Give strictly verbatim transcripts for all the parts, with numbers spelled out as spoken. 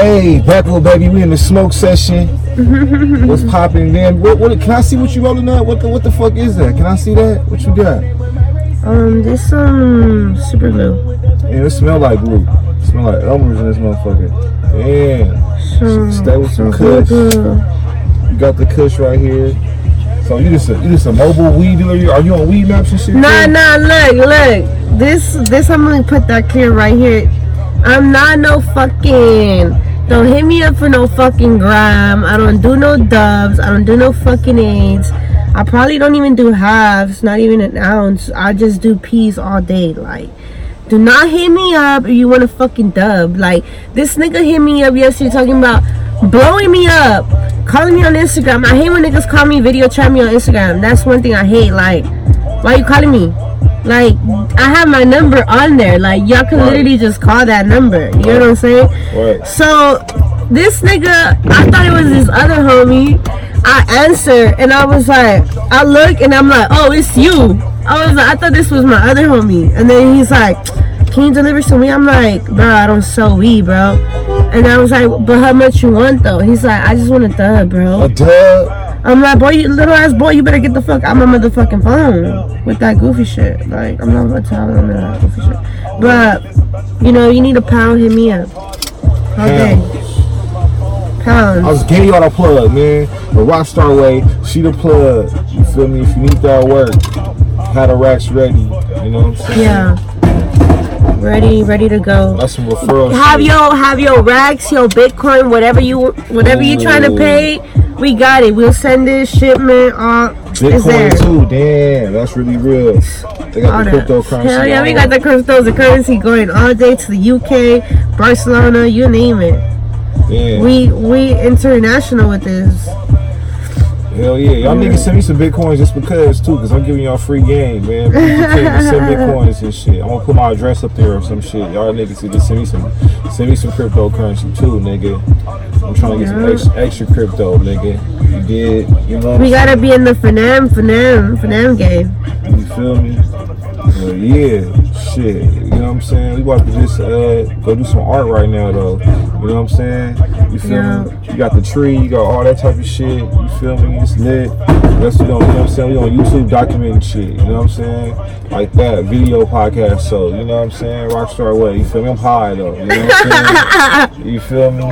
Hey, Beppo baby, we in the smoke session. What's popping, man? What, what? Can I see what you rolling up? What the What the fuck is that? Can I see that? What you got? Um, this um super glue. Yeah, it smell like glue. It smell like Elmer's in this motherfucker. Yeah. Some, Stay with some, some kush. You got the kush right here. So you just a, you just a mobile weed dealer? Are you on weed maps and shit? Nah, dude? nah, look, look. This this I'm gonna put that clear right here. I'm not no fucking, don't hit me up for no fucking grime. I don't do no dubs. I don't do no fucking eights. I probably don't even do halves, not even an ounce. I just do peas all day. Like, do not hit me up if you want a fucking dub. Like, this nigga hit me up yesterday talking about blowing me up, calling me on Instagram. I hate when niggas call me, video chat me on Instagram. That's one thing I hate. Like, why you calling me? Like, I have my number on there. Like, y'all can right. literally just call that number. You right. know what I'm saying? Right. So, this nigga, I thought it was this other homie. I answered, and I was like, I look, and I'm like, oh, it's you. I was like, I thought this was my other homie. And then he's like, can you deliver some weed? I'm like, bro, I don't sell weed, bro. And I was like, but how much you want, though? He's like, I just want a dub, bro. A dub? I'm like, boy, you little ass boy, you better get the fuck out my motherfucking phone with that goofy shit. Like, I'm not about to tell him that goofy shit. But, you know, you need a pound, hit me up. Okay. Pounds. Pounds. I was getting y'all the plug, man. The Rockstar way, she the plug. You feel me? If you need that work, have the racks ready. You know what I'm saying? Yeah. Ready, ready to go. That's some referrals. Have your, have your racks, your Bitcoin, whatever you, whatever you trying to pay. We got it. We'll send this shipment on. Bitcoin too. Damn, that's really real. They got all the cryptocurrency. Hell yeah, we got the cryptocurrency going all day to the U K, Barcelona, you name it. Yeah. We we international with this. Hell yeah, y'all niggas send me some bitcoins just because too, because I'm giving y'all free game, man. Send bitcoins and shit. I'm gonna put my address up there or some shit. Y'all niggas just send me some, send me some cryptocurrency too, nigga. I'm trying to get some extra, extra crypto, nigga. You did, you know. We gotta be in the Finam, Finam, Finam game. You feel me? Well, yeah, shit. You know what I'm saying? We about to just uh, go do some art right now, though. You know what I'm saying? You feel yeah. me? You got the tree, you got all that type of shit. You feel me? It's lit. That's what, you know what I'm saying? We on YouTube documenting shit. You know what I'm saying? Like that video podcast. So you know what I'm saying? Rockstar way. You feel me? I'm high though. You know what I'm saying? You feel me?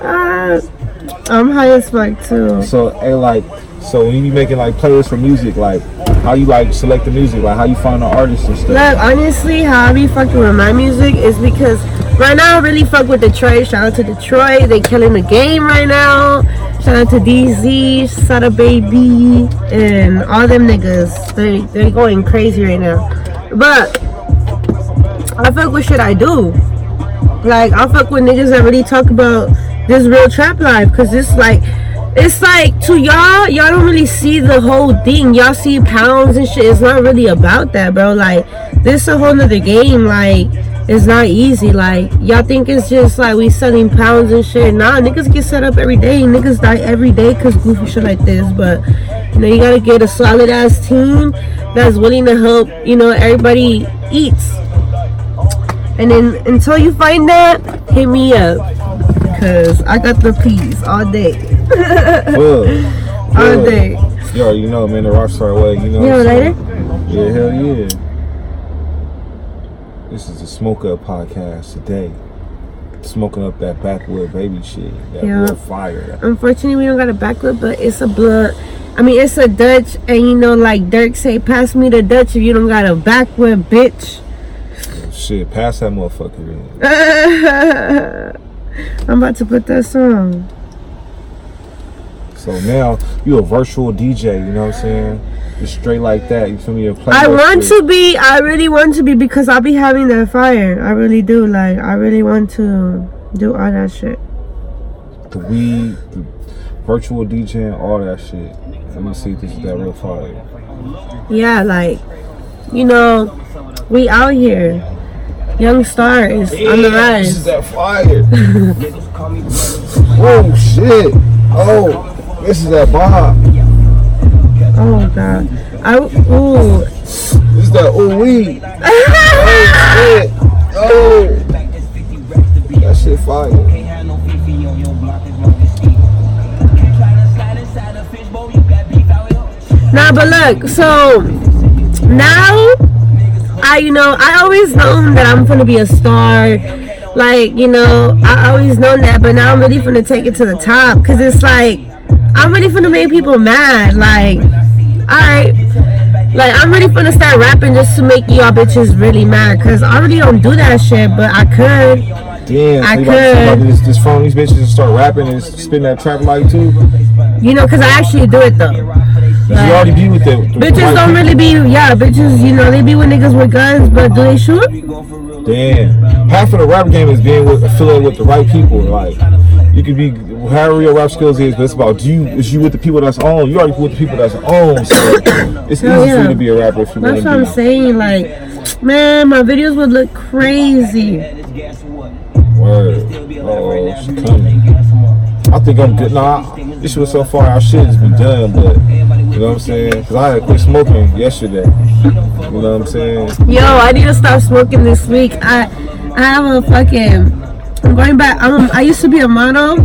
Uh, I'm high as fuck too. So hey, like, so when you be making like playlists for music, like how you like select the music, like how you find the artists and stuff. Look, honestly, how I be fucking with my music is because right now I really fuck with Detroit. Shout out to Detroit, they killing the game right now. Shout out to D Z, Sada Baby, and all them niggas. They they going crazy right now. But I fuck with shit I do. Like I fuck with niggas that really talk about this real trap life, cause it's like. It's like, to y'all, y'all don't really see the whole thing. Y'all see pounds and shit. It's not really about that, bro. Like, this is a whole nother game. Like, it's not easy. Like, y'all think it's just, like, we selling pounds and shit. Nah, niggas get set up every day. Niggas die every day because goofy shit like this. But, you know, you got to get a solid-ass team that's willing to help, you know, everybody eats. And then, until you find that, hit me up. Because I got the peas all day. Well, all day. Yo, you know, man, the Rockstar way, you know. You know later? Yeah, hell yeah. This is the Smoke Up podcast today. Smoking up that backwood baby shit. That yeah. blood fire. Unfortunately, we don't got a backwood, but it's a blood. I mean, it's a Dutch, and you know, like Dirk say, pass me the Dutch if you don't got a backwood, bitch. Oh, shit, pass that motherfucker in. I'm about to put that song. So now you a virtual D J, you know what I'm saying? Just straight like that, you feel me? I want shit. to be, I really want to be because I'll be having that fire. I really do, like, I really want to do all that shit. The weed, the virtual DJing, all that shit. I'm gonna see if this is that real fire. Yeah, like, you know, we out here. Young Star is yeah, on the rise. This is that fire. Oh, shit. Oh. This is that Baja. Oh god. I ooh. This is that ooh weed. Oh shit. Oh. That shit fire. Nah, but look, so now I, you know, I always known that I'm gonna be a star. Like, you know, I always known that, but now I'm really gonna take it to the top, because it's like, I'm really gonna make people mad. Like, alright, like, I'm really gonna start rapping just to make y'all bitches really mad, because I really don't do that shit, but I could. Yeah, I could. This, this phone, these bitches start rapping and spin that trap light too. You know, because I actually do it though. Like, you already be with them. Bitches don't really be, yeah, bitches, you know, they be with niggas with guns, but do they shoot? Damn. Half of the rap game is being with, affiliated with the right people. Like, you could be, however your rap skills is, but it's about, do you, is you with the people that's on? You already with the people that's on, so it's easy yeah. for you to be a rapper if you want to be. That's what I'm saying, like, man, my videos would look crazy. Word. Oh, she coming. I think I'm good. Nah, this was so far, our shit has been done, but you know what I'm saying? Because I had to quit smoking yesterday. You know what I'm saying? Yo, I need to stop smoking this week. I I have a fucking, I'm going back. I'm, I used to be a model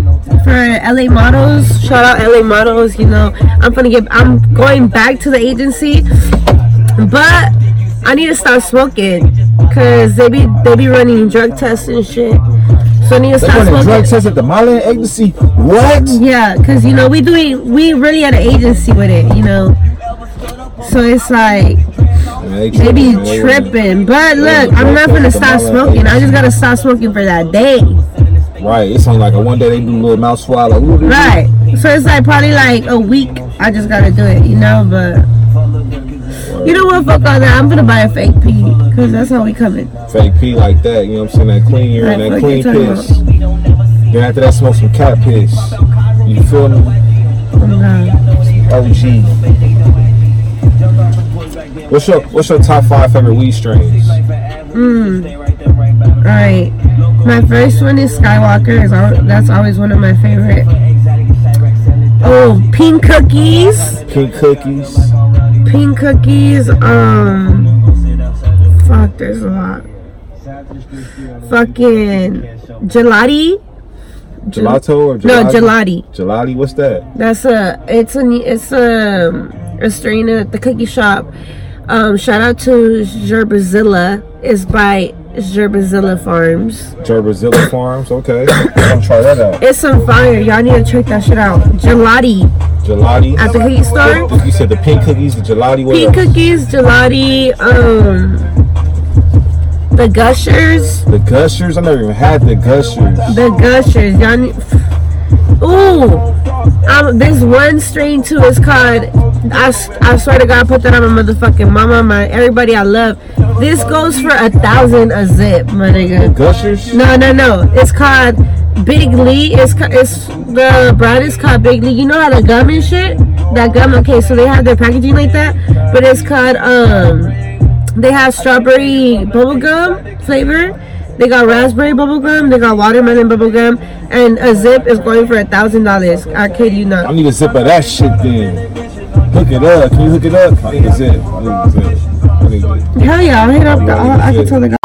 for L A Models. Shout out L A Models, you know. I'm gonna get, I'm going back to the agency, but I need to stop smoking, because they be, they be running drug tests and shit. So I need to stop smoking. Drug tests at the Mala agency? What? Yeah, because, you know, we doing, we really at an agency with it, you know. So it's like, they be tripping. But look, I'm not going to stop smoking. I just got to stop smoking for that day. Right. It sounds like a one day they do a little mouth swallow. Right. So it's like probably like a week I just got to do it, you know, but... You know what, fuck all that, I'm gonna buy a fake pee, because that's how we coming. Fake pee like that, you know what I'm saying, that clean urine, that clean piss. Then after that, smoke some cat piss. You feel me? O G. What's your, what's your top five favorite weed strains? Mm. Alright, my first one is Skywalker, that's always one of my favorite. Oh, pink cookies. Pink cookies. Pink cookies, um, fuck, there's a lot. Fucking gelati. Gelato or gelati? No, gelati. Gelati, what's that? That's a, it's a, it's a, a strain at the cookie shop. Um, shout out to Gerberzilla. It's by Gerberzilla Farms. Gerberzilla Farms, okay. I'm try that out. It's on fire. Y'all need to check that shit out. Gelati. Gelati at the cookie store. You said the pink cookies, the gelati. What pink else? Cookies, gelati, um, the gushers. The gushers. I never even had the gushers. The gushers, y'all. Need... Ooh, um, there's one strain too. It's called. I, I swear to God, I put that on my motherfucking mama, my everybody I love. This goes for a thousand a zip, my nigga. The gushers. No, no, no. It's called Big Lee. It's it's. The brand is called Big Lee. You know how the gum and shit? That gum, okay, so they have their packaging like that. But it's called, um, they have strawberry bubblegum flavor. They got raspberry bubblegum. They got watermelon bubblegum. And a zip is going for a a thousand dollars. I kid you not. I need a zip of that shit then. Hook it up. Can you hook it up? I need a zip. I need a zip. I need a zip. Hell yeah, I'll hit up the, I, I can tell the guy.